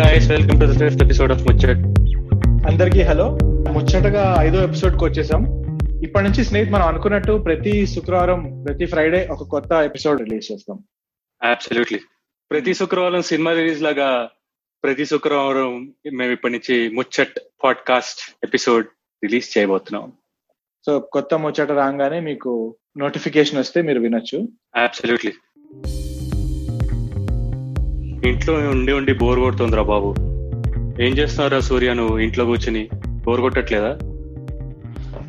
guys, welcome to the first episode of Muchat. అందరికీ hello. ముచ్చటగా 5వ ఎపిసోడ్కి వచ్చేసాం. ఇప్పటి నుంచి స్నేహితులు మనం అనుకున్నట్టు ప్రతి శుక్రవారం, ప్రతి ఫ్రైడే ఒక కొత్త ఎపిసోడ్ రిలీజ్ చేస్తాం. అబ్సల్యూట్లీ. ప్రతి శుక్రవారం సినిమా రిలీజ్ లాగా ప్రతి శుక్రవారం మేము ఇప్పటి నుంచి ముచ్చట్ పాడ్కాస్ట్ ఎపిసోడ్ రిలీజ్ చేయబోతున్నాం. సో కొత్త ముచ్చట రాగానే మీకు నోటిఫికేషన్ వస్తే మీరు వినొచ్చు. అబ్సల్యూట్లీ. ఇంట్లో ఉండి బోర్ కొడుతుందిరా బాబు, ఏం చేస్తున్నారా సూర్య నువ్వు? ఇంట్లో కూర్చుని బోర్ కొట్టట్లేదా?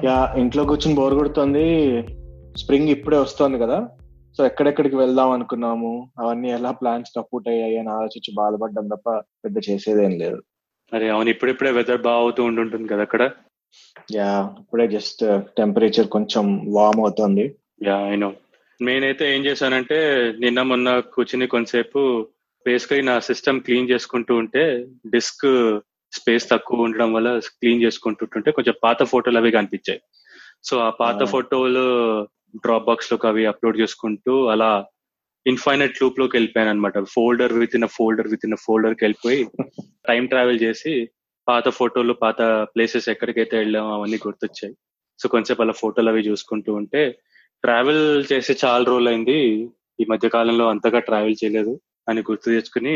యా, ఇంట్లో కూర్చుని బోర్ కొడుతుంది. స్ప్రింగ్ ఇప్పుడే వస్తుంది కదా, సో ఎక్కడెక్కడికి వెళ్దాం అనుకున్నాము, అవన్నీ ఎలా ప్లాన్స్ సపోర్ట్ అయ్యాయి అని ఆలోచించి బాధపడ్డం తప్ప పెద్ద చేసేదేం లేదు. అరే అవును, ఇప్పుడిప్పుడే వెదర్ బాగుతూ ఉంటుంది కదా అక్కడ. యా, ఇప్పుడే జస్ట్ టెంపరేచర్ కొంచెం వార్మ్ అవుతుంది. Yeah I know. నేనైతే ఏం చేశానంటే నిన్న మొన్న కూర్చుని కొంతసేపు బేసికలీ నా సిస్టమ్ క్లీన్ చేసుకుంటూ ఉంటే, డిస్క్ స్పేస్ తక్కువ ఉండడం వల్ల క్లీన్ చేసుకుంటుంటే కొంచెం పాత ఫోటోలు అవి కనిపించాయి. సో ఆ పాత ఫోటోలు డ్రాప్ బాక్స్ లోకి అవి అప్లోడ్ చేసుకుంటూ అలా ఇన్ఫైనైట్ లూప్ లోకి వెళ్ళిపోయాను అనమాట. ఫోల్డర్ విత్ ఇన్ ఫోల్డర్కి వెళ్ళిపోయి టైం ట్రావెల్ చేసి పాత ఫోటోలు, పాత ప్లేసెస్ ఎక్కడికైతే వెళ్ళాము అవన్నీ గుర్తొచ్చాయి. సో కొంచెం అలా ఫోటోలు అవి చూసుకుంటూ ఉంటే, ట్రావెల్ చేసి చాలా రోజులు అయింది, ఈ మధ్య కాలంలో అంతగా ట్రావెల్ చేయలేదు అని గుర్తు తెచ్చుకుని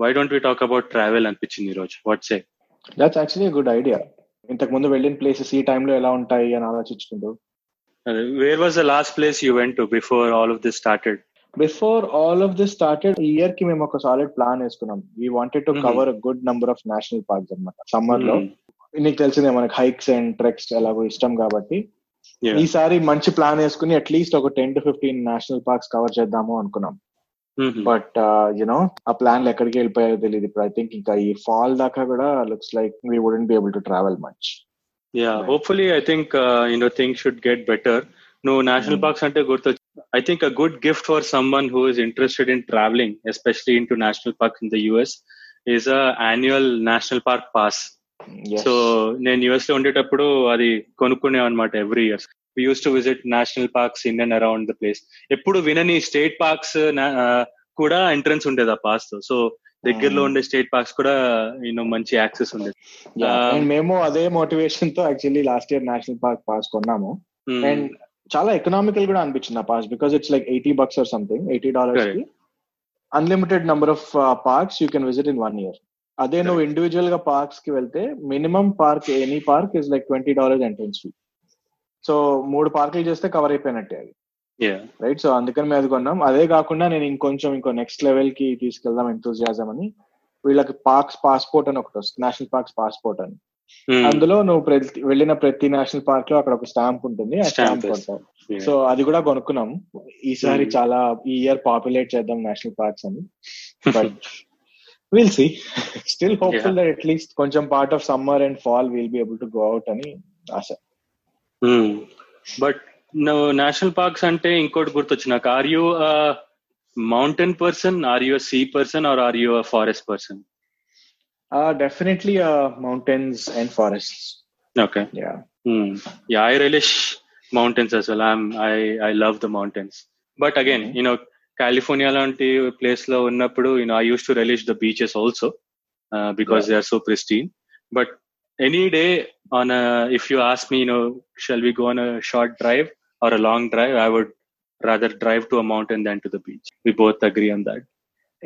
why don't we talk about travel అనిపించింది ఈరోజు. What's a that's actually good idea. ఇంతకు ముందు వెళ్ళిన ప్లేసెస్ ఈ టైంలో ఎలా ఉంటాయి అని ఆలోచించుకుంటూ. Where was the last place you went to before all of this started? Before all of this started ఈ ఇయర్ కి మేము ఒక సాలిడ్ ప్లాన్ వేసుకున్నాం. We wanted to cover good number of national parks అన్నమాట సమ్మర్ లో. నీకు తెలిసిందే మనకి హైక్స్ అండ్ ట్రెక్స్ ఎలాగో ఇష్టం కాబట్టి, ఈసారి మంచి ప్లాన్ వేసుకుని అట్లీస్ట్ ఒక 10-15 నేషనల్ పార్క్స్ కవర్ చేద్దాము అనుకున్నాం. బట్ యునో ఆ ప్లాన్లు ఎక్కడికి వెళ్ళిపోయారో తెలియదు. ఇప్పుడు ఐ థింక్ ఇంకా ఈ ఫాల్ దాకా కూడా looks like we wouldn't be able to travel much. Yeah, hopefully I think you know things should get better. నువ్వు నేషనల్ పార్క్స్ అంటే గుర్తొచ్చు. I think a good gift for someone who is interested in traveling, especially into national parks in the US, is a annual national park pass. Yes. So, in US lo undettappudu adi konukkune anamata every year. We used to visit national parks in and around the place. Eppudu vinani state parks kuda entrance undedi aa pass tho. So, దగ్గరలో ఉండే state parks కూడా you know మంచి access ఉండేది. And మేము అదే motivation తో actually last year national park pass కొన్నాము. And చాలా ఎకనామికల్ కూడా అనిపించింది ఆ pass, because it's like $80 or something, $80 కి unlimited number of parks you can visit in 1 year. అదే నువ్వు ఇండివిజువల్ గా పార్క్స్ కి వెళ్తే minimum park, any park is like $20 entrance fee. So 3 పార్కులు చేస్తే కవర్ అయిపోయినట్టే అది, రైట్? సో అందుకని మేము అది కొన్నాం. అదే కాకుండా నేను ఇంకో నెక్స్ట్ లెవెల్ కి తీసుకెళ్దాం ఎంతూజియాజం అని, వీళ్ళకి పార్క్స్ పాస్పోర్ట్ అని ఒకటి వస్తుంది, నేషనల్ పార్క్స్ పాస్పోర్ట్ అని. అందులో నువ్వు వెళ్ళిన ప్రతి నేషనల్ పార్క్ లో అక్కడ ఒక స్టాంప్ ఉంటుంది, ఆ స్టాంప్ కొంటాం. సో అది కూడా కొనుక్కున్నాం. ఈసారి చాలా ఈ ఇయర్ పాపులేట్ చేద్దాం నేషనల్ పార్క్స్ అని. But will see, still hopeful that at least కొంచెం part of summer and fall will be able to go out అని ఆశ. బట్ నువ్వు నేషనల్ పార్క్స్ అంటే ఇంకోటి గుర్తొచ్చు నాకు. Are you a mountain person, are you a sea person, are are you a forest person? Definitely mountains and forests. Okay. Yeah. Yeah, I relish mountains as well. I love the mountains. But again, you know, California laanti place lo unnappudu, you know, I used to relish the beaches also because they are so pristine. But any day on a, if you ask me, you know, shall we go on a short drive or a long drive, I would rather drive to a mountain than to the beach. We both agree on that.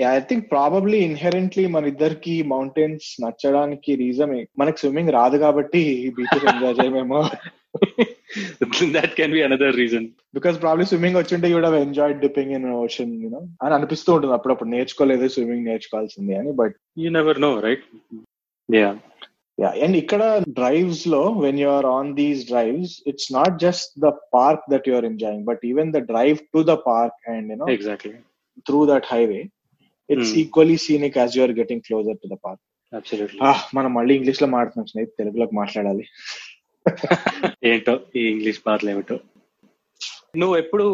Yeah, I think probably inherently మనిద్దరికి mountains నచ్చడానికి reason మనకి swimming రాదు కాబట్టి beaches enjoy చేయమేమో. That can be another reason. Because probably swimming వచ్చుంటే you would have enjoyed dipping in an ocean, you know. అని అనిపిస్తూ ఉంటుంది అప్పుడప్పుడు, నేర్చుకోలేదు స్విమ్మింగ్ నేర్చుకోవాల్సింది అని. But you never know, right? Yeah. Yeah, and ఇక్కడ డ్రైవ్స్ లో when you are on these drives, it's not just the park that you are enjoying, but even the drive to the park and, you know, exactly through that highway. It's equally scenic as you are getting closer to the park. Absolutely. మనం మళ్ళీ English లో మాట్లాడుతున్నాం స్నేహితులు, తెలుగులోకి మాట్లాడాలి. ఏంటో ఈ English పాటలు ఏమిటో. నువ్వు ఎప్పుడు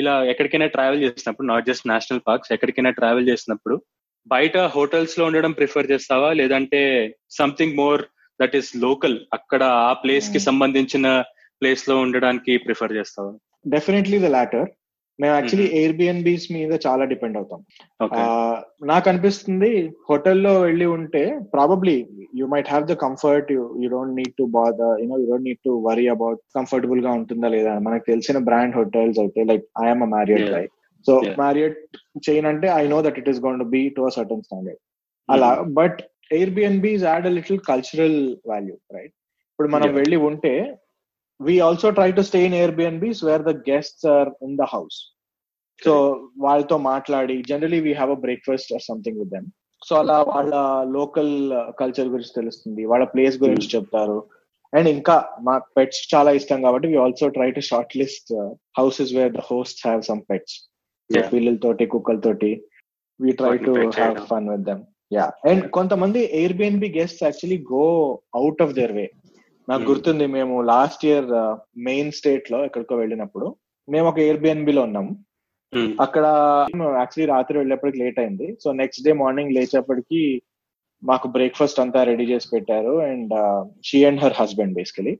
ఇలా ఎక్కడికైనా ట్రావెల్ చేసినప్పుడు, నాట్ జస్ట్ నేషనల్ పార్క్స్, ఎక్కడికైనా ట్రావెల్ చేసినప్పుడు బయట హోటల్స్ లో ఉండడం ప్రిఫర్ చేస్తావా, లేదంటే something more that is local, అక్కడ ఆ ప్లేస్ కి సంబంధించిన ప్లేస్ లో ఉండడానికి ప్రిఫర్ చేస్తావా? Definitely the latter. మేము యాక్చువల్లీ ఎయిర్ బిఎన్బిస్ మీద చాలా డిపెండ్ అవుతాం. నాకు అనిపిస్తుంది హోటల్లో వెళ్ళి ఉంటే probably you might have the comfort, you don't need to bother, you know you don't need to worry about comfortable గా ఉంటుందా లేదా. మనకు తెలిసిన బ్రాండ్ హోటల్స్ అయితే like I'm a Marriott like, so Marriott chain అంటే I know that it is going to be to a certain standard అలా. But Airbnb is add a little cultural value, right? But manam velli unte we also try to stay in Airbnbs where the guests are in the house. So vaalto maatladi generally we have a breakfast or something with them. So ala vaala local culture gurinchi telustundi, vaala place gurinchi cheptaru. And inka ma pets chaala ishtam kabatti we also try to shortlist houses where the hosts have some pets. So pillalato kukkalalto we try to have fun with them. Yeah, and కొంతమంది Airbnb guests actually go out of their way. నాకు గుర్తుంది మేము last year main state లో ఎక్కడికో వెళ్ళినప్పుడు మేము ఒక Airbnb లో ఉన్నాము. అక్కడ యాక్చువల్లీ రాత్రి వెళ్ళేప్పటికి లేట్ అయింది. సో నెక్స్ట్ డే మార్నింగ్ లేచేప్పటికి మాకు బ్రేక్ఫాస్ట్ అంతా రెడీ చేసి పెట్టారు. And she and her husband basically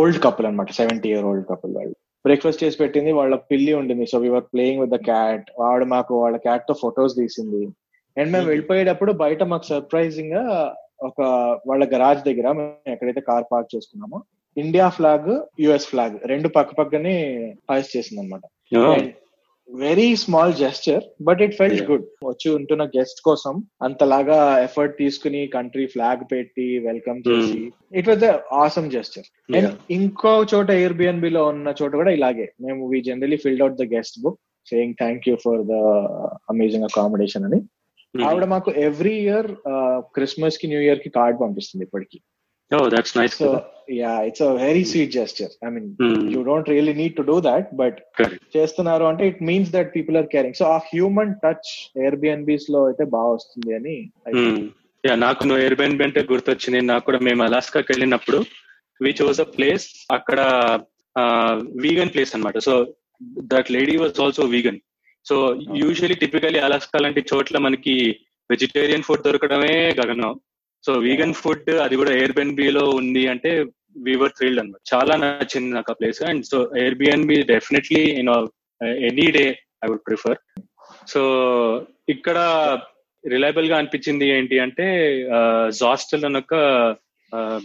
old couple అనమాట, 70-year-old కపుల్. వాళ్ళు బ్రేక్ఫాస్ట్ చేసి పెట్టింది, వాళ్ళ పిల్లి ఉండింది. So we're playing with the cat, వాడు మాకు వాళ్ళ క్యాట్ తో ఫొటోస్ తీసింది. అండ్ మేము వెళ్ళిపోయేటప్పుడు బయట మాకు సర్ప్రైజింగ్ గా ఒక వాళ్ళ గరాజ్ దగ్గర మేము ఎక్కడైతే కార్ పార్క్ చేసుకున్నామో ఇండియా ఫ్లాగ్, యుఎస్ ఫ్లాగ్ రెండు పక్క పక్కనే హైస్ చేసింది అనమాట. Very small gesture but it felt good. వచ్చి ఉంటున్న గెస్ట్ కోసం అంతలాగా ఎఫర్ట్ తీసుకుని కంట్రీ ఫ్లాగ్ పెట్టి వెల్కమ్ చేసి, it was a awesome gesture. And ఇంకో చోట Airbnb లో ఉన్న చోట కూడా ఇలాగే మేము we generally filled out the guest book saying thank you for the amazing accommodation అని. ఆవిడ మాకు ఎవ్రీ ఇయర్ క్రిస్మస్ కి న్యూ ఇయర్ కి కార్డ్ పంపిస్తుంది ఇప్పటికి. So yeah it's a very sweet gesture. I mean you don't really need to do that, but చేస్తున్నారు అంటే it means that people are caring. So ఆ హ్యూమన్ టచ్ Airbnbs లో అయితే బాగా వస్తుంది అని. నాకు నువ్వు Airbnb అంటే గుర్తొచ్చింది. నాకు కూడా మేము అలాస్కాకి వెళ్ళినప్పుడు వి చూస్ అ ప్లేస్, అక్కడ వీగన్ ప్లేస్ అన్నమాట. So that lady was also vegan. So usually typically Alaska లాంటి చోట్ల మనకి వెజిటేరియన్ ఫుడ్ దొరకడమే గగనం. సో వీగన్ ఫుడ్ అది కూడా Airbnb లో ఉంది అంటే వి వర్ థ్రిల్డ్ అన్నమాట. చాలా నచ్చింది నాకు ఆ place. And so Airbnb definitely you know any day I would prefer. So ఇక్కడ రిలయబుల్ గా అనిపించింది ఏంటి అంటే జోస్టెల్ అనొక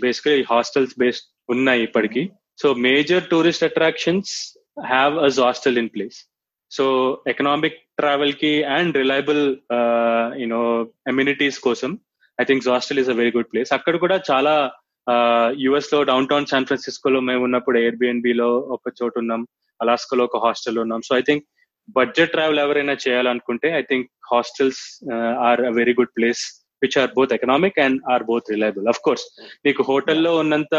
బేసికలీ హాస్టల్స్ బేస్డ్ ఉన్నాయి ఇప్పటికీ. So major tourist attractions have a Zostel in place. So economic travel కి అండ్ రిలయబుల్ యూనో అమ్యూనిటీస్ కోసం I think Zostel is a very good place. అక్కడ కూడా చాలా యుఎస్ లో డౌన్ టౌన్ శాన్ ఫ్రాన్సిస్కోలో మేము ఉన్నప్పుడు Airbnb లో ఒక చోటు ఉన్నాం, అలాస్కాలో ఒక హాస్టల్లో ఉన్నాం. So I think budget travel ఎవరైనా చేయాలనుకుంటే I think hostels are a very good place which are both economic and are both reliable. Of course మీకు హోటల్లో ఉన్నంత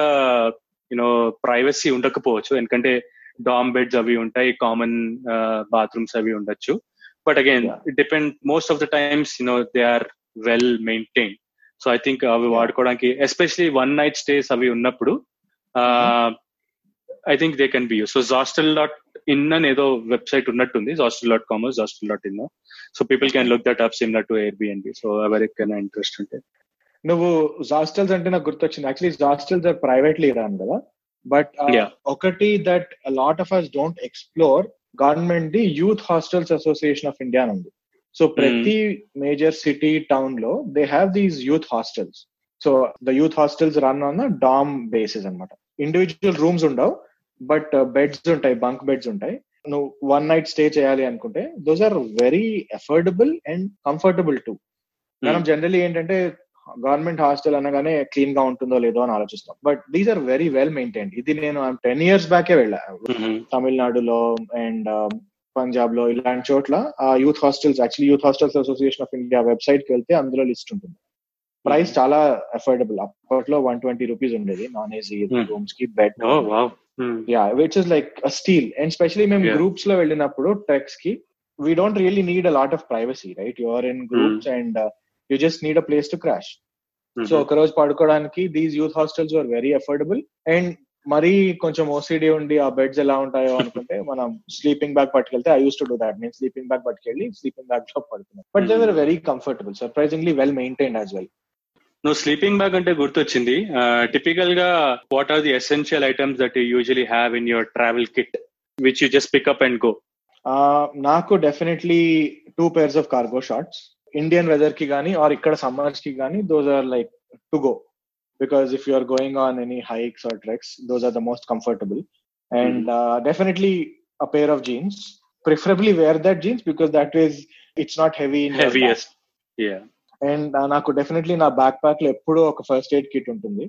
యూనో ప్రైవసీ ఉండకపోవచ్చు, ఎందుకంటే డామ్ బెడ్స్ అవి ఉంటాయి, కామన్ బాత్రూమ్స్ అవి ఉండొచ్చు. But again it depend most of the times you know they are well maintain. So I think అవి వాడుకోవడానికి ఎస్పెషలీ వన్ నైట్ స్టేస్ అవి ఉన్నప్పుడు I think they can be use. So Zostel.in అని ఏదో వెబ్సైట్ ఉన్నట్టుంది, Zostel.com, Zostel.in. So people can look that up similar to Airbnb. So ఎవరికైనా interest ఉంటే నువ్వు హాస్టల్స్ అంటే నాకు గుర్తొచ్చింది. Actually hostels are privately run కదా, but okati that a lot of us don't explore government the Youth Hostels Association of India nundi. So prati major city town lo they have these youth hostels. So the youth hostels run on a dorm basis anamata. Individual rooms undav, but beds untai, bunk beds untai. No one night stay cheyali anukunte those are very affordable and comfortable too. Manam generally entante government hostel అనగానే clean గా ఉంటుందో లేదో అని ఆలోచిస్తాం, but these are very well maintained. ఇది నేను 10 years బ్యాకే వెళ్ళా తమిళనాడులో అండ్ పంజాబ్ లో ఇలాంటి చోట్ల. ఆ youth hostels actually Youth Hostels Association of India website కి వెళ్తే అందులో లిస్ట్ ఉంటుంది. ప్రైస్ చాలా అఫోర్డబుల్, అప్పట్లో ₹120 ఉండేది నాన్ ఏసీ రూమ్స్ కి bed. Yeah which is like a steal. And specially మేము గ్రూప్స్ లో వెళ్ళినప్పుడు టెక్స్ కి we don't really need a lot of privacy, right? You are in groups and you just need a place to crash. So okkaroju padukodaniki these youth hostels were very affordable. And mari koncham OCD undi aa beds ela untayo anukunte manam sleeping bag pattukelte, I used to do that. Means sleeping bag pattukelli sleeping bag lo padukunnam, but they were very comfortable, surprisingly well maintained as well. No sleeping bag ante gurtochindi. Typical ga what are the essential items that you usually have in your travel kit which you just pick up and go? నాకు definitely 2 pairs of cargo shorts Indian weather కి కానీ or ఇక్కడ summers కి కానీ those are like to go because if you are going on any hikes or treks those are the most comfortable and definitely a pair of jeans, preferably wear that jeans because that way it's not heavy in your back. Yeah, and naaku definitely na backpack lo eppudu oka first aid kit untundi,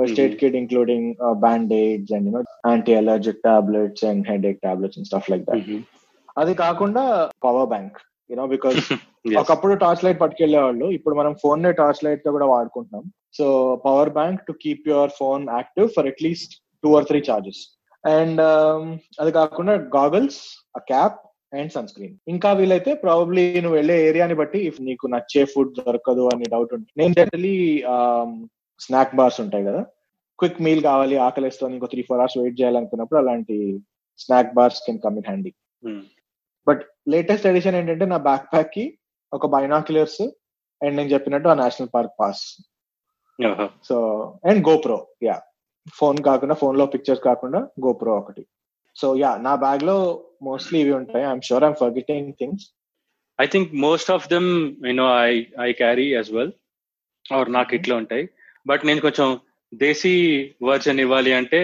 first aid kit including band-aids and you know anti-allergic tablets and headache tablets and stuff like that. Adi kaakunda power bank, you know, because ఒకప్పుడు torch light పట్టుకెళ్లే వాళ్ళు, ఇప్పుడు మనం phone నే torch light తో కూడా వాడుకుంటున్నాం. So power bank to keep your phone active for at least 2 or 3 charges. And అది కాకుండా goggles, a cap and sunscreen. ఇంకా వీలైతే ప్రాబబ్లీ నువ్వు వెళ్లే ఏరియాని బట్టి ఇఫ్ నీకు నచ్చే ఫుడ్ దొరకదు అని డౌట్ ఉంటుంది. నేను జనరలీ స్నాక్ బార్స్ ఉంటాయి కదా, క్విక్ మీల్ కావాలి ఆకలిస్తో ఇంకో 3-4 hours వెయిట్ చేయాలనుకున్నప్పుడు అలాంటి snack bars can come in handy. But latest edition ఏంటంటే నా బ్యాక్ ప్యాక్ కి ఒక బైనాక్యులర్స్ అండ్ నేను చెప్పినట్టు ఆ national park pass. So and GoPro, yeah phone కాకుండా, ఫోన్ లో పిక్చర్స్ కాకుండా గోప్రో ఒకటి. సో యా నా బ్యాగ్ లో మోస్ట్లీ ఇవి ఉంటాయి. I'm sure I'm forgetting things. I think most of them you know I carry as well, or నాకు ఇట్లా ఉంటాయి. బట్ నేను కొంచెం దేశీ వర్జన్ ఇవ్వాలి అంటే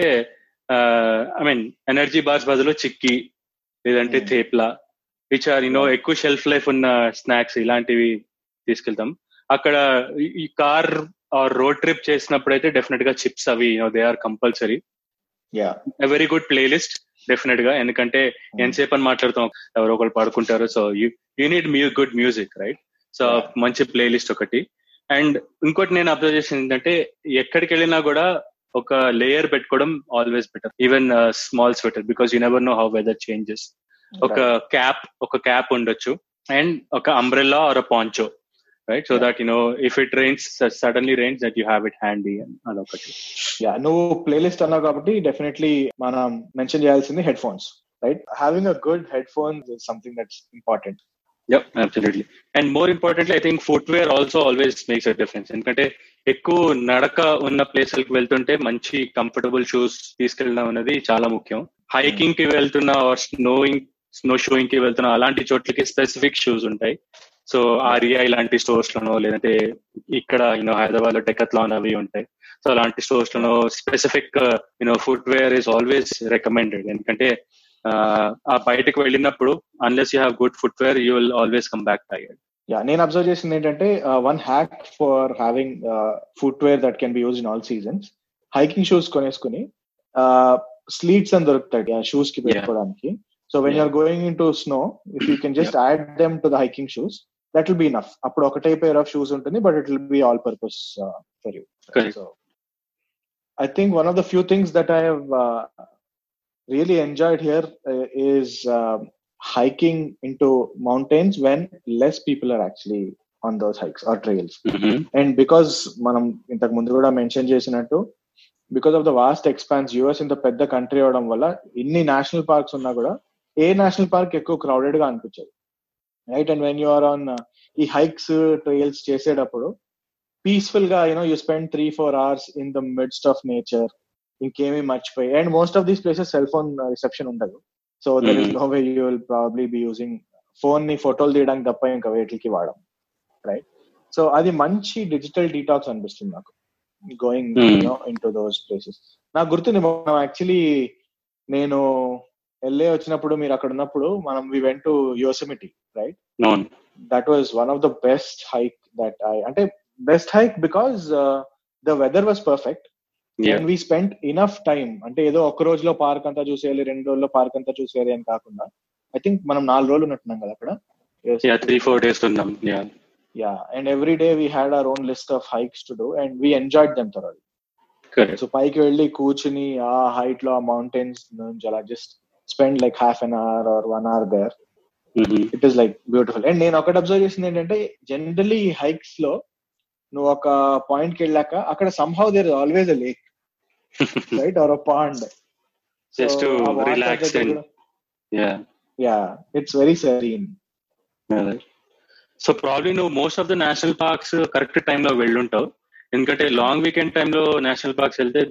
ఐ మీన్ ఎనర్జీ బార్స్ బదులు చిక్కీ లేదంటే తేప్లా, విచ్ ఆర్ యునో ఎక్కువ షెల్ఫ్ లైఫ్ ఉన్న స్నాక్స్, ఇలాంటివి తీసుకెళ్తాం. అక్కడ ఈ కార్ ఆర్ రోడ్ ట్రిప్ చేసినప్పుడైతే డెఫినెట్ గా చిప్స్ అవి they are compulsory. Very good playlist definite గా, ఎందుకంటే ఎంతసేపు అని మాట్లాడుతాం, ఎవరో ఒకరు పాడుకుంటారు. So you need good music, right? So మంచి ప్లే లిస్ట్ ఒకటి. అండ్ ఇంకోటి నేను అబ్జర్వ్ చేసింది ఏంటంటే ఎక్కడికి వెళ్ళినా కూడా ఒక లేయర్ పెట్టుకోవడం always better, even small sweater, because you never know how weather changes. ఒక క్యాప్ ఉండొచ్చు అండ్ ఒక umbrella or a poncho, right? So that you know if it rains, suddenly rains, that you have it handy and allokati. Yeah, no playlist anna kabatti definitely mana mention cheyalsindi headphones, right? Having a good headphones is something that's important. Yep, absolutely. And more importantly I think footwear also always makes a difference. Enkante ekku nadaka unna places ku veltunte manchi comfortable shoes iskelna unnadi chaala mukyam. Hiking ki veltuna or snowshoeing ki veltuna alanti chotlaki specific shoes untai. So Aariya ఇలాంటి stores లోనో లేదంటే ఇక్కడ you know Hyderabad లో Decathlon అవి ఉంటాయి. So అలాంటి stores లోనో specific you know footwear is always recommended, ఎందుకంటే ఆ బయటకు వెళ్ళినప్పుడు unless you have good footwear you will always come back tired. Yeah నేను అబ్జర్వ్ చేసింది ఏంటంటే one hack for having footwear that can be use in all seasons, hiking shoes కొనేసుకుని cleats అని దొరుకుతాయి షూస్ కి పెట్టుకోవడానికి. So when you're going in to snow if you can just add them to the hiking shoes, that will be enough. Appudu okate pair of shoes untundi, but it will be all purpose for you. Correct. So I think one of the few things that I have really enjoyed here is hiking into mountains when less people are actually on those hikes or trails. And because manam intaku mundu kuda mention chesinattu, because of the vast expanse, US in the pedda country avadam valla inni national parks unna kuda e national park ekku crowded ga anpichadu, right? And when you are on ee hikes trails chesedapudu peaceful ga, you know, you spend 3-4 hours in the midst of nature, inkemi marchipoy. And most of these places cell phone reception undadu, so there is no way you will probably be using phone ni photos diyadaniki tappa inka vetliki vaadam, right? So adi manchi digital detox anpistundi naaku going you know into those places. Na gurtundi actually nenu LA వచ్చినప్పుడు మీరు అక్కడ ఉన్నప్పుడు మనం we went to Yosemite, right? That was one of the best hike that I, అంటే best hike because the weather was perfect and we spent enough time. అంటే ఏదో ఒక రోజులో పార్క్ అంతా చూసేయాలి, 2 రోజుల్లో పార్క్ అంతా చూసేయాలి అని కాకుండా ఐ థింక్ మనం 4 రోజులు ఉన్నట్టున్నాం కదా అక్కడ, 3-4 days ఉన్నాం. Yeah and every day we had our own list of hikes to do and we enjoyed them thoroughly. So పైకి వెళ్ళి కూర్చుని ఆ హైట్ లో ఆ మౌంటైన్స్ నుంచి అలా just spend like half an hour or 1 hour there. It is like beautiful. And నేను ఒకటి అబ్జర్వ్ చేసింది ఏంటంటే జనరలీ హైక్స్ లో నువ్వు ఒక పాయింట్ కి వెళ్ళాక అక్కడ somehow there is always a lake, right? Or a pond. Just to relax and yeah, it's very serene. Right. So probably no most of the national parks correct time లో వెళ్ళుంటావు, ఎందుకంటే long weekend time లో national parks వెళ్తే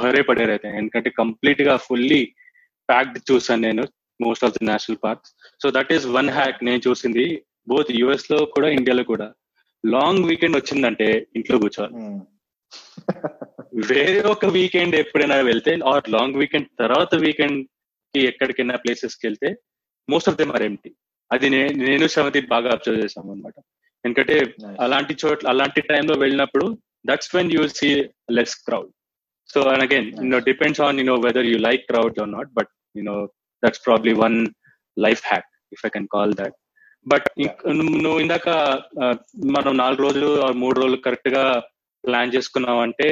భరే పడేరైతే, ఎందుకంటే complete గా fully packed చూసాను నేను. most of the national parks. So that is one hack నేను చూసింది, బోత్ యుఎస్ లో కూడా ఇండియాలో కూడా. లాంగ్ వీకెండ్ వచ్చిందంటే ఇంట్లో కూర్చోవాలి. వేరే ఒక వీకెండ్ ఎప్పుడైనా వెళ్తే ఆర్ లాంగ్ వీకెండ్ తర్వాత వీకెండ్ కి ఎక్కడికైనా ప్లేసెస్కి వెళ్తే most of them are empty. అది నేను శ్రమతి బాగా అబ్జర్వ్ చేశాం అనమాట. ఎందుకంటే అలాంటి చోట్ల అలాంటి టైంలో వెళ్ళినప్పుడు that's when you see less crowd. So and again, depends on whether you like crowds or not, but that's probably one life hack, if I can call that. But నువ్వు ఇందాక మనం 4 రోజులు ఆ 3 రోజులు కరెక్ట్ గా ప్లాన్ చేసుకున్నావు అంటే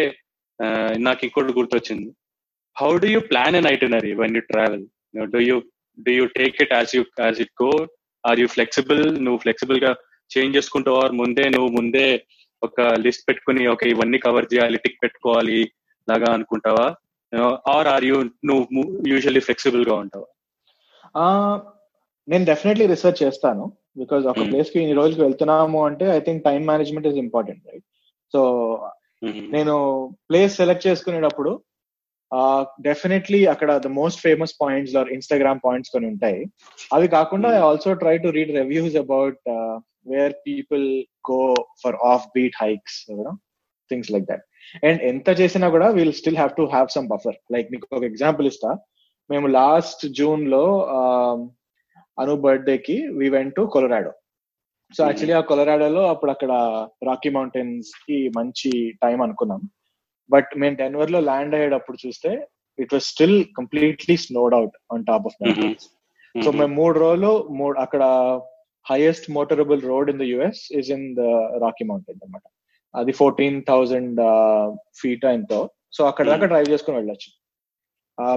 నాకు ఇంకోటి గుర్తొచ్చింది. How do you plan an itinerary when you travel? Do you take it as it go? Are you flexible? నువ్వు ఫ్లెక్సిబుల్ గా చేంజ్ చేసుకుంటావు? ముందే ఒక లిస్ట్ పెట్టుకుని ఓకే ఇవన్నీ కవర్ చేయాలి, టిక్ పెట్టుకోవాలి లాగా అనుకుంటావా? ఆర్ ఆర్ యూ నువ్వు యూజువల్లీ ఫ్లెక్సిబుల్ గా ఉంటావా? నేను డెఫినెట్లీ రీసెర్చ్ చేస్తాను, బికాస్ ఒక ప్లేస్ కి ఇన్ని రోజులకి వెళ్తున్నాము అంటే I think time management is important, right? So నేను ప్లేస్ సెలెక్ట్ చేసుకునేటప్పుడు డెఫినెట్లీ అక్కడ the most famous points or Instagram points కొన్ని ఉంటాయి. అవి కాకుండా I also try to read reviews about where people go for off beat hikes, things like that. And ఎంత చేసినా కూడా will still have to have some buffer. Like మీకు ఒక example ఇస్తా, మేము లాస్ట్ జూన్ లో అను బర్త్డేకి we went to Colorado. So actually ఆ కొలరాడోలో అప్పుడు అక్కడ రాకీ మౌంటైన్స్ కి మంచి టైం అనుకున్నాం, బట్ మేము డెన్వర్ లో ల్యాండ్ అయ్యేటప్పుడు చూస్తే it was still completely snowed out on top of mountains. So మేము 3 రోజులు అక్కడ highest motorable road in the US is in the Rocky mountain అనమాట. అది 14,000 feet ఎంతో. సో అక్కడ దాకా డ్రైవ్ చేసుకుని వెళ్ళొచ్చు,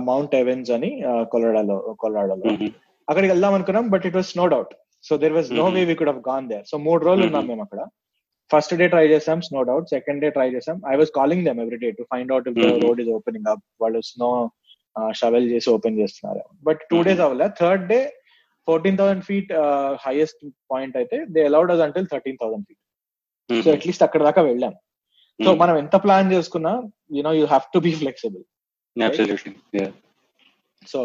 మౌంట్ ఎవెన్స్ అని కొలరాడోలో. అక్కడికి వెళ్దాం అనుకున్నాం, but it was snowed out. So there was no way we could have gone there. So 3 రోజులు ఉన్నాం మేము అక్కడ. ఫస్ట్ డే ట్రై చేసాం, snowed out. Second day try చేసాం. I was calling them every day to find out if the road is opening up, వాళ్ళు snow shovel చేసి open చేస్తున్నారు. But 2 days అవ్వలే. Third day 14,000 feet highest point అయితే they allowed us until 13,000 feet. So at least అక్కడ దాకా వెళ్ళాం. So మనం ఎంత ప్లాన్ చేసుకున్నా you have to be flexible. So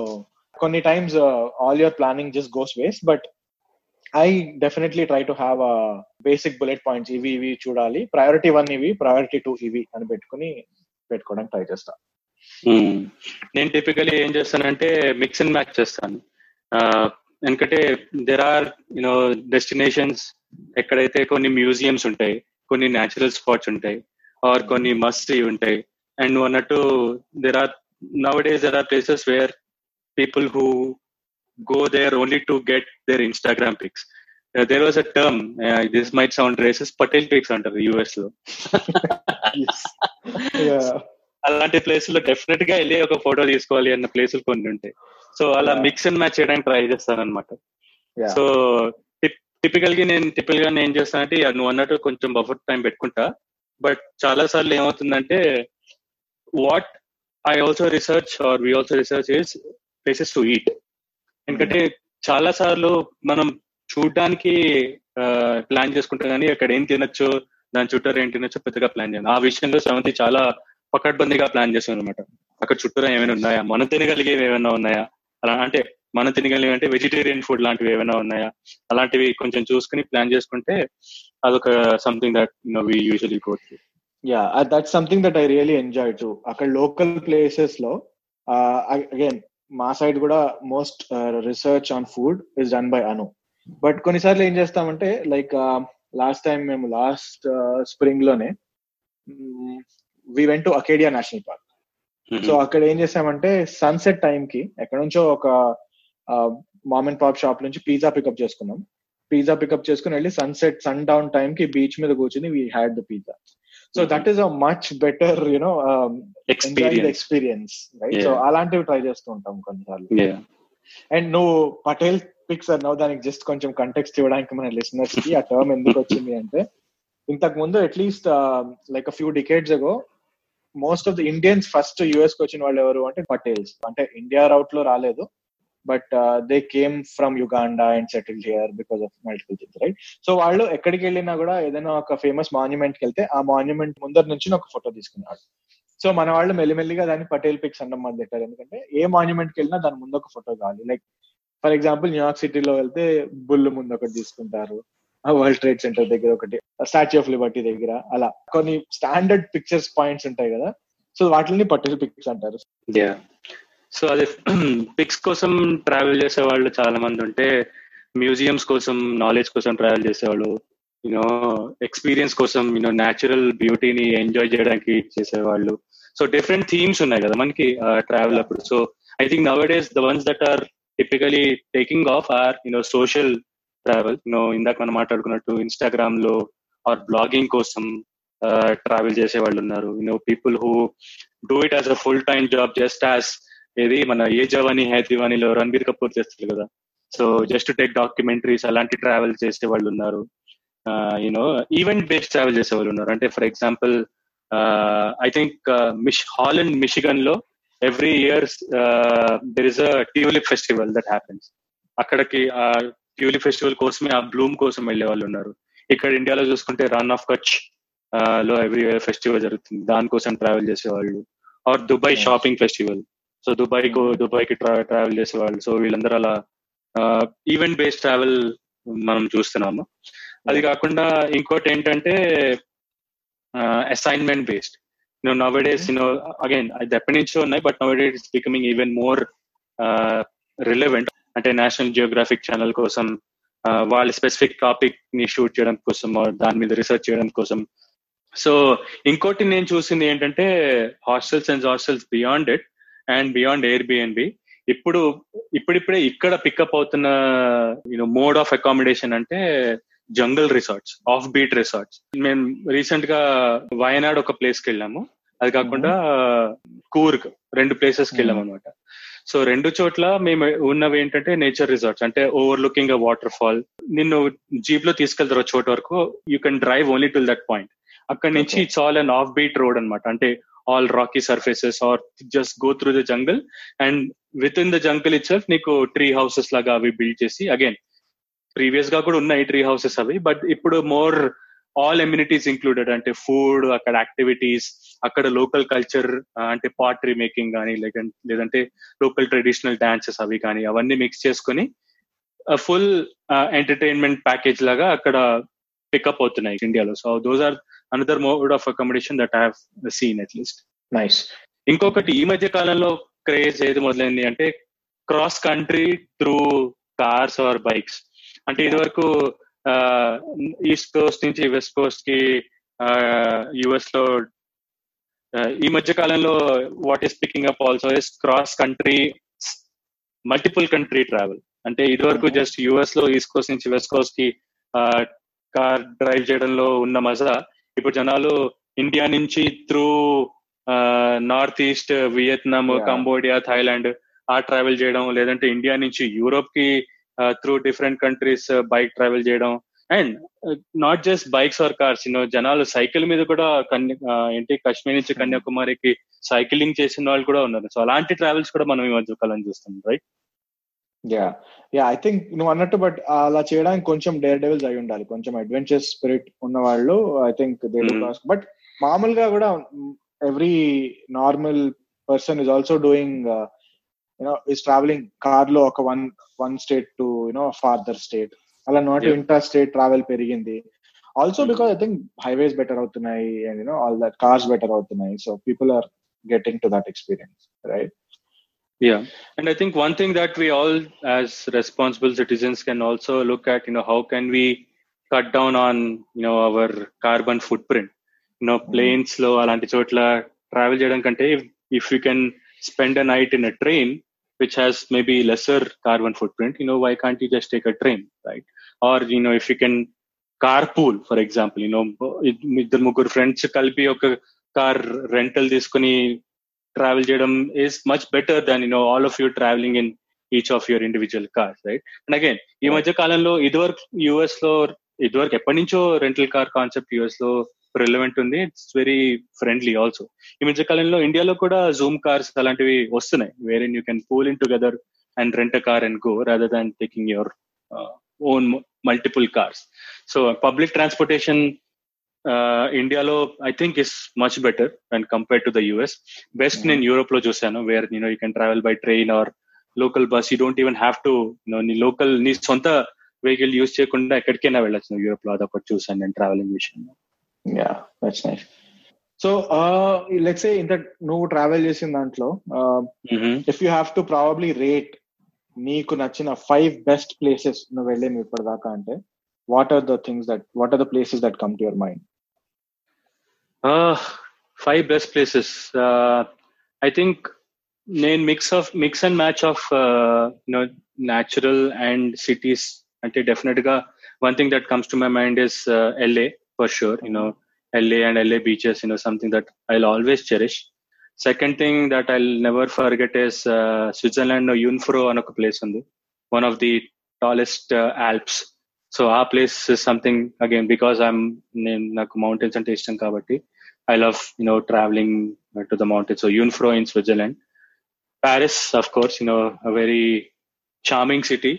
కొన్ని times all your planning just goes waste, but I definitely try to have a basic bullet points. ఇవి చూడాలి, priority 1 ఇవి, ప్రయారిటీ 2 ఇవి అని పెట్టుకోవడానికి ట్రై చేస్తా. నేను టిపికలీ ఏం చేస్తానంటే మిక్స్ అండ్ మ్యాచ్ చేస్తాను. ఎందుకంటే దేర్ ఆర్ డెస్టినేషన్స్ ఎక్కడైతే కొన్ని మ్యూజియంస్ ఉంటాయి, కొన్ని న్యాచురల్ స్పాట్స్ ఉంటాయి, ఆర్ కొన్ని మస్ట్ ఉంటాయి. అండ్ అన్నట్టు there are places where people who go there only to get their Instagram pics. There was a term, this might sound racist, patel pics under the US lo. Yes, yeah, alante place lo definitely ga elle oka photo iskoli anna places konni untayi. So ala mix and match cheyadaniki try chestan anamata. So typically nen em chestunante nu annattu koncham buffer time pettukunta, but chaala saarlu em avutundante what I also research or we also research is places to eat. ఎందుకంటే చాలా సార్లు మనం చూడడానికి plan చేసుకుంటాం, కానీ అక్కడ ఏం తినొచ్చు, దాని చుట్టూరా ఏం తినొచ్చు పెద్దగా ప్లాన్ చేయాలి. ఆ విషయంలో శ్రవంతి చాలా పకడ్బందీగా ప్లాన్ చేసాం అనమాట. అక్కడ చుట్టూరా ఏమైనా ఉన్నాయా, మనం తినగలిగేవి ఏమైనా ఉన్నాయా, అలా అంటే మనం తినగలిగే అంటే వెజిటేరియన్ ఫుడ్ లాంటివి ఏమైనా ఉన్నాయా, అలాంటివి కొంచెం చూసుకుని ప్లాన్ చేసుకుంటే అదొక something that we usually go to. Yeah, that's something that I really enjoy to. అక్కడ లోకల్ ప్లేసెస్ లో అగైన్ మా సైడ్ కూడా most research on food is done by Anu. But కొన్నిసార్లు ఏం చేస్తామంటే లైక్ లాస్ట్ టైం మేము లాస్ట్ స్ప్రింగ్ లోనే we went to Acadia national park. So అక్కడ ఏం చేసామంటే సన్సెట్ టైం కి ఎక్కడ నుంచో ఒక మామ్ అండ్ పాప్ షాప్ నుంచి పిజ్జా పికప్ చేసుకున్నాం. పిజ్జా పికప్ చేసుకుని వెళ్ళి సన్సెట్ సన్ డౌన్ టైం కి బీచ్ మీద కూర్చుని we had the pizza. So that is a much better experience, right? Yeah. So alanti try chestuntam konchali. Yeah, and no patel pics are now daniki just koncham context ivadaniki mana listeners ki aa term enduku ochindi ante intaku mundu at least like a few decades ago most of the Indians first US ku ochina vallu evaru ante patels, ante India route lo raaledu, but they came from Uganda and settled here because of multiple things, right? So వాళ్ళు ఎక్కడికి వెళ్ళినా కూడా ఏదైనా ఒక famous మాన్యుమెంట్కి వెళ్తే ఆ monument ముందర నుంచి ఒక ఫోటో తీసుకున్నాడు. సో మన వాళ్ళు మెల్లిమెల్లిగా దాన్ని పటేల్ పిక్స్ అనడం మొదలెట్టారు, ఎందుకంటే ఏ మాన్యుమెంట్కి వెళ్ళినా దాని ముందు ఒక ఫోటో కావాలి. లైక్ ఫర్ ఎగ్జాంపుల్ న్యూయార్క్ సిటీలో వెళ్తే బుల్ ముందు ఒకటి తీసుకుంటారు, వరల్డ్ ట్రేడ్ సెంటర్ దగ్గర ఒకటి, స్టాచ్యూ ఆఫ్ లిబర్టీ దగ్గర, అలా కొన్ని స్టాండర్డ్ పిక్చర్స్ పాయింట్స్ ఉంటాయి కదా, సో వాటిని పర్టికులర్ పిక్స్ అంటారు. సో అదే పిక్స్ కోసం ట్రావెల్ చేసే వాళ్ళు చాలా మంది ఉంటే, మ్యూజియంస్ కోసం, నాలెడ్జ్ కోసం ట్రావెల్ చేసేవాళ్ళు, యూనో ఎక్స్పీరియన్స్ కోసం, యూనో న్యాచురల్ బ్యూటీని ఎంజాయ్ చేయడానికి చేసేవాళ్ళు. సో డిఫరెంట్ థీమ్స్ ఉన్నాయి కదా మనకి ట్రావెల్ అప్పుడు. So I think nowadays the ones that are typically taking off or you know social travel, you know ఇందాక మనం మాట్లాడుకున్నట్టు ఇన్స్టాగ్రామ్ లో ఆర్ బ్లాగింగ్ కోసం ట్రావెల్ చేసే వాళ్ళు ఉన్నారు. You know people who do it as a full time job, just as ఏది మన ఏ జవానీ హై దీవానీలో రణబీర్ కపూర్ చేస్తారు కదా, సో జస్ట్ టేక్ డాక్యుమెంటరీస్ అలాంటి ట్రావెల్ చేసే వాళ్ళు ఉన్నారు. యూనో ఈవెంట్ బేస్డ్ ట్రావెల్ చేసే వాళ్ళు ఉన్నారు. అంటే for example I think Holland Michigan లో every year there is a tulip festival that happens. అక్కడికి ఆ ట్యూలిప్ ఫెస్టివల్ కోసమే, ఆ బ్లూమ్ కోసం వెళ్లే వాళ్ళు ఉన్నారు. ఇక్కడ ఇండియాలో చూసుకుంటే రన్ ఆఫ్ కచ్ లో ఎవ్రీ ఇయర్ ఫెస్టివల్ జరుగుతుంది, దానికోసం ట్రావెల్ చేసేవాళ్ళు. Or Dubai shopping festival, so దుబాయ్కి ట్రావెల్ చేసేవాళ్ళు. సో వీళ్ళందరూ అలా ఈవెంట్ బేస్డ్ ట్రావెల్ మనం చూస్తున్నాము. అది కాకుండా ఇంకోటి ఏంటంటే assignment based, you know nowadays you know again అది ఎప్పటి నుంచో ఉన్నాయి, but nowadays it's becoming even more relevant. అంటే నేషనల్ జియోగ్రాఫిక్ ఛానల్ కోసం వాళ్ళ స్పెసిఫిక్ టాపిక్ ని షూట్ చేయడం కోసం, దాని మీద రీసెర్చ్ చేయడం కోసం. సో ఇంకోటి నేను చూసింది ఏంటంటే hostels and hostels beyond it and beyond Airbnb. ఇప్పుడిప్పుడే ఇక్కడ పికప్ అవుతున్న యూనో మోడ్ ఆఫ్ అకామిడేషన్ అంటే jungle resorts, off beat resorts. మేము రీసెంట్ గా వయనాడ్ ఒక ప్లేస్ కి వెళ్ళాము, అది కాకుండా కూర్గ్, రెండు ప్లేసెస్ కి వెళ్ళాము అనమాట. సో రెండు చోట్ల మేము ఉన్నవి ఏంటంటే నేచర్ రిసార్ట్స్, అంటే overlooking a waterfall. నిన్ను జీప్ లో తీసుకెళ్తారు చోటు వరకు, you can drive only till that point. అక్కడ నుంచి it's all and off beat road అనమాట, అంటే all rocky surfaces are just go through the jungle and within the jungle itself నీకు ట్రీ హౌసెస్ లాగా అవి build చేసి, again previous గా కూడా ఉన్నాయి ట్రీ హౌసెస్ అవి, బట్ ఇప్పుడు మోర్ ఆల్ ఎమ్యూనిటీస్ ఇంక్లూడెడ్, అంటే ఫుడ్, అక్కడ యాక్టివిటీస్, అక్కడ లోకల్ కల్చర్ అంటే పాటరీ మేకింగ్ కానీ, లేదంటే లోకల్ ట్రెడిషనల్ డాన్సెస్ అవి కానీ, అవన్నీ మిక్స్ చేసుకుని ఫుల్ ఎంటర్టైన్మెంట్ ప్యాకేజ్ లాగా అక్కడ పికప్ అవుతున్నాయి ఇండియాలో. So those are another mode of accommodation that I have seen at least. Nice. ఇంకొకటి ఈ మధ్య కాలంలో క్రేజ్ ఏది మొదలైంది అంటే cross country through cars or bikes. అంటే ఇది వరకు ఈస్ట్ కోస్ట్ నుంచి వెస్ట్ కోస్ట్ కి యుఎస్ లో ఈ మధ్య కాలంలో what is picking up also is cross country, multiple country travel. అంటే ఇది వరకు జస్ట్ యుఎస్ లో ఈస్ట్ కోస్ట్ నుంచి వెస్ట్ కోస్ట్ కి కార్ డ్రైవ్ చేయడంలో ఉన్న మజా ఇప్పుడు జనాలు ఇండియా నుంచి through north east, Vietnam, Cambodia, Thailand ఆ ట్రావెల్ చేయడం, లేదంటే ఇండియా నుంచి యూరోప్ కి through different countries bike travel చేయడం. And not just bikes or cars, you know జనాలు సైకిల్ మీద కూడా ఏంటి కాశ్మీర్ నుంచి కన్యాకుమారికి సైకిలింగ్ చేసిన వాళ్ళు కూడా ఉన్నారు. సో అలాంటి ట్రావెల్స్ కూడా మనం ఈ మధ్య కాలం చూస్తున్నాం, right? Yeah yeah, I think నువ్వు అన్నట్టు, బట్ అలా చేయడానికి కొంచెం డేర్ డెవిల్స్ అయి ఉండాలి, కొంచెం అడ్వెంచర్ స్పిరిట్ ఉన్న వాళ్ళు I think they will cross. But మామూలుగా కూడా every normal person is also doing is travelling car లో ఒక one state to farther state, అలా నాట్ ఇంటర్ స్టేట్ ట్రావెల్ పెరిగింది. Also because I think highways better అవుతున్నాయి and all that cars better అవుతున్నాయి, so people are getting to that experience, right? Yeah, and I think one thing that we all as responsible citizens can also look at, how can we cut down on, our carbon footprint. Planes lo alanti chotla travel cheyadam kante if we can spend a night in a train which has maybe lesser carbon footprint, why can't you just take a train, right? Or if you can carpool, for example, iddaru muggur friends kalpi oka car rental iskoni travel jadam is much better than all of you traveling in each of your individual cars, right? And again ee madhya kalanlo idu varaku epadi nuncho rental car concept US lo relevant undi, it's very friendly also. Ee madhya kalanlo India lo kuda zoom cars alantivi vastunayi wherein you can pool in together and rent a car and go rather than taking your own multiple cars. So public transportation India lo I think is much better when compared to the US. Best in Europe lo chusanu where you can travel by train or local bus, you don't even have to నీ local, నీ సొంత vehicle use చేయకుండా ఎక్కడికైనా వెళ్ళొచ్చు నువ్వు Europe లో. అదొకటి చూసాను నేను ట్రావెలింగ్ విషయంలో. సో లెట్స్ సే ఇంత నువ్వు ట్రావెల్ చేసిన దాంట్లో if you have to probably rate నీకు నచ్చిన 5 బెస్ట్ ప్లేసెస్ నువ్వు వెళ్ళేవి ఇప్పటిదాకా అంటే what are the places that come to your mind? 5 best places I think నేను mix and match of natural and cities అంటే డెఫినెట్ గా one thing that comes to my mind is LA for sure, LA and LA beaches, something that I'll always cherish. Second thing that I'll never forget is Switzerland, Jungfrau anoka place undi, one of the tallest Alps. So our place is something, again, because నాకు mountains అంటే ఇష్టం కాబట్టి I love traveling to the mountains. So Jungfrau in Switzerland. Paris, of course, a very charming city,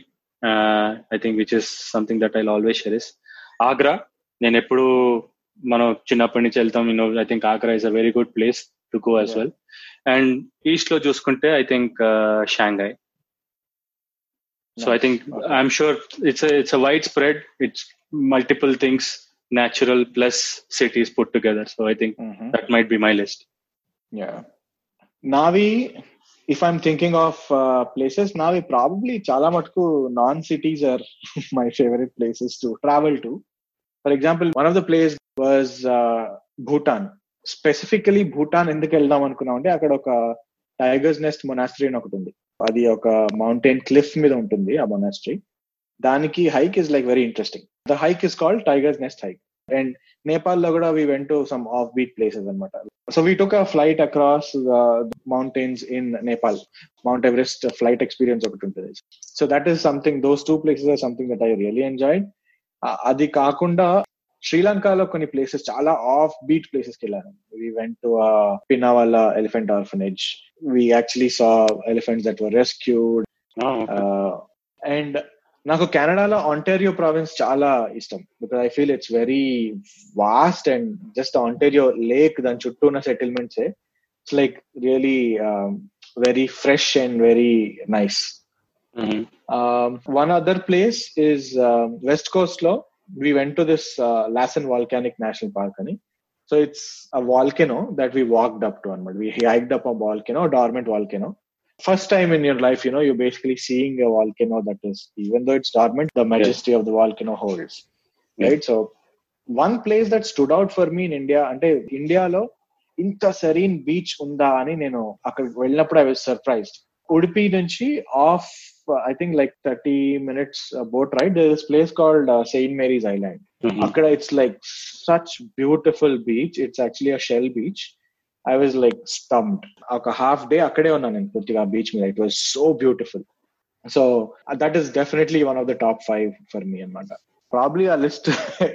I think, which is something that I'll always cherish. Agra, నేను ఎప్పుడు మనం చిన్నప్పటి నుంచి వెళ్తాం, I think Agra is a very good place to go as well. And east లో చూసుకుంటే I think Shanghai. So I think I'm sure it's widespread, it's multiple things, natural plus cities put together. So I think that might be my list. నావి if I'm thinking of places, నావి probably చాలా మటుకు non cities are my favourite places to travel to. For example, one of the place was Bhutan. Specifically, Bhutan ఎందుకు వెళ్దాం అనుకున్నామంటే అక్కడ ఒక tigers NEFT monastery అని ఒకటి ఉంది. అది ఒక మౌంటైన్ క్లిఫ్ మీద ఉంటుంది ఆ మొనాస్ట్రీ. దానికి hike is like very interesting. The hike is called tigers NEFT hike. And Nepal లో కూడా we went to some offbeat places అన్నమాట. So we took a flight across the mountains in Nepal. Mount Everest flight experience ఒకటి ఉంటుంది. So that is something, those two places are something that I really enjoyed. అది కాకుండా శ్రీలంకలో కొన్ని places, చాలా of beat ప్లేసెస్కి వెళ్ళాను. We went to Pinnawala elephant orphanage. We actually saw elephants that were rescued. And నాకు కెనడాలో ఆంటేరియో ప్రావిన్స్ చాలా ఇష్టం, because I feel it's very vast and just Ontario lake, దాని చుట్టూ ఉన్న settlements, it's like really very fresh and very nice. One other place is West Coast lo. We went to this Lassen Volcanic National Park ani. So it's a volcano that we walked up to. We hiked up a volcano, a dormant volcano. First time in your life, you're basically seeing a volcano that is, even though it's dormant, the majesty of the volcano holds. Right? So one place that stood out for me in India, ante India lo inta serene beach unda ani nenu akkada vellinappudu I was surprised. Udipi nunchi off I think like 30 minutes boat ride, there is a place called Saint Mary's Island. Akkada it's like such beautiful beach. It's actually a shell beach. I was like stumped. Oka half day akkade unna nenu purtiga beach me. It was so beautiful. So that is definitely one of the top 5 for me anamata. Probably a list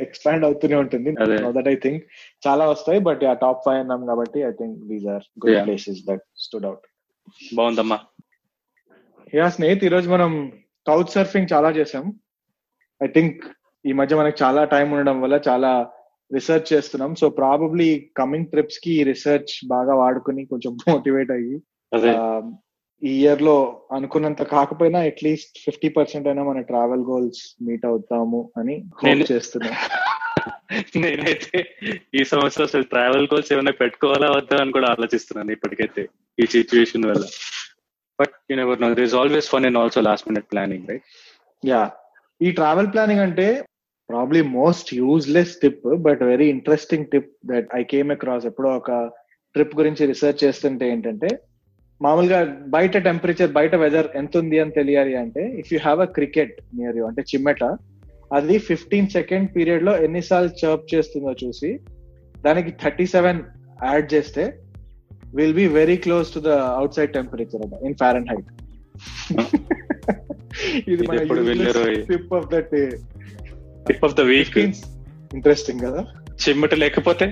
expand avutune untundi now that I think chala vastayi, but yeah, top 5 annam kabatti I think these are good places that stood out. Bondamma. Yeah Snehith, ఈరోజు మనం couch surfing చాలా చేసాం. I think ఈ మధ్య మనకు చాలా time ఉండడం వల్ల చాలా రీసెర్చ్ చేస్తున్నాం. సో ప్రాబబ్లీ కమింగ్ ట్రిప్స్ కి రీసెర్చ్ బాగా వాడుకుని కొంచెం మోటివేట్ అయ్యి ఈ ఇయర్ లో అనుకున్నంత కాకపోయినా అట్లీస్ట్ 50% అయినా మన ట్రావెల్ గోల్స్ మీట్ అవుతాము అని హోప్ చేస్తున్నాం. నేనైతే ఈ సంవత్సరం అసలు ట్రావెల్ గోల్స్ ఏమైనా పెట్టుకోవాలా వద్దా అని కూడా ఆలోచిస్తున్నాను ఇప్పటికైతే ఈ సిచ్యువేషన్ వల్ల. But you never know, there is always fun and also last minute planning, right? Yeah, ee travel planning ante probably most useless tip but very interesting tip that I came across. Eppudu oka trip gurinchi research chestunte entante మామూలుగా బయట temperature, బయట weather ఎంత ఉంది అని తెలియాలి అంటే if you have a cricket near you, అంటే చిమ్మెట, అది 15 సెకండ్ పీరియడ్ లో ఎన్నిసార్లు చర్ప్ చేస్తుందో చూసి దానికి 37 యాడ్ చేస్తే will be very close to the outside temperature in Fahrenheit. This is the tip of the day. Tip of the week. Interesting, kada? Chimmata lekapothe?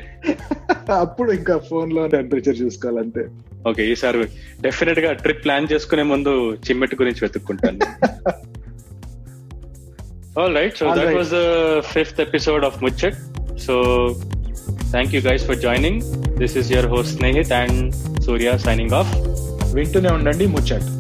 Appudu inka phone lo temperature chusukalante. Okay, ee sari definitely ga trip plan cheskune mundu chimmata gurinchi vetukuntaanu. All right, so that was the 5th episode of Muchat. So thank you guys for joining. This is your host Snehit and Surya signing off. వింటూనే ఉండండి ముచ్చట్.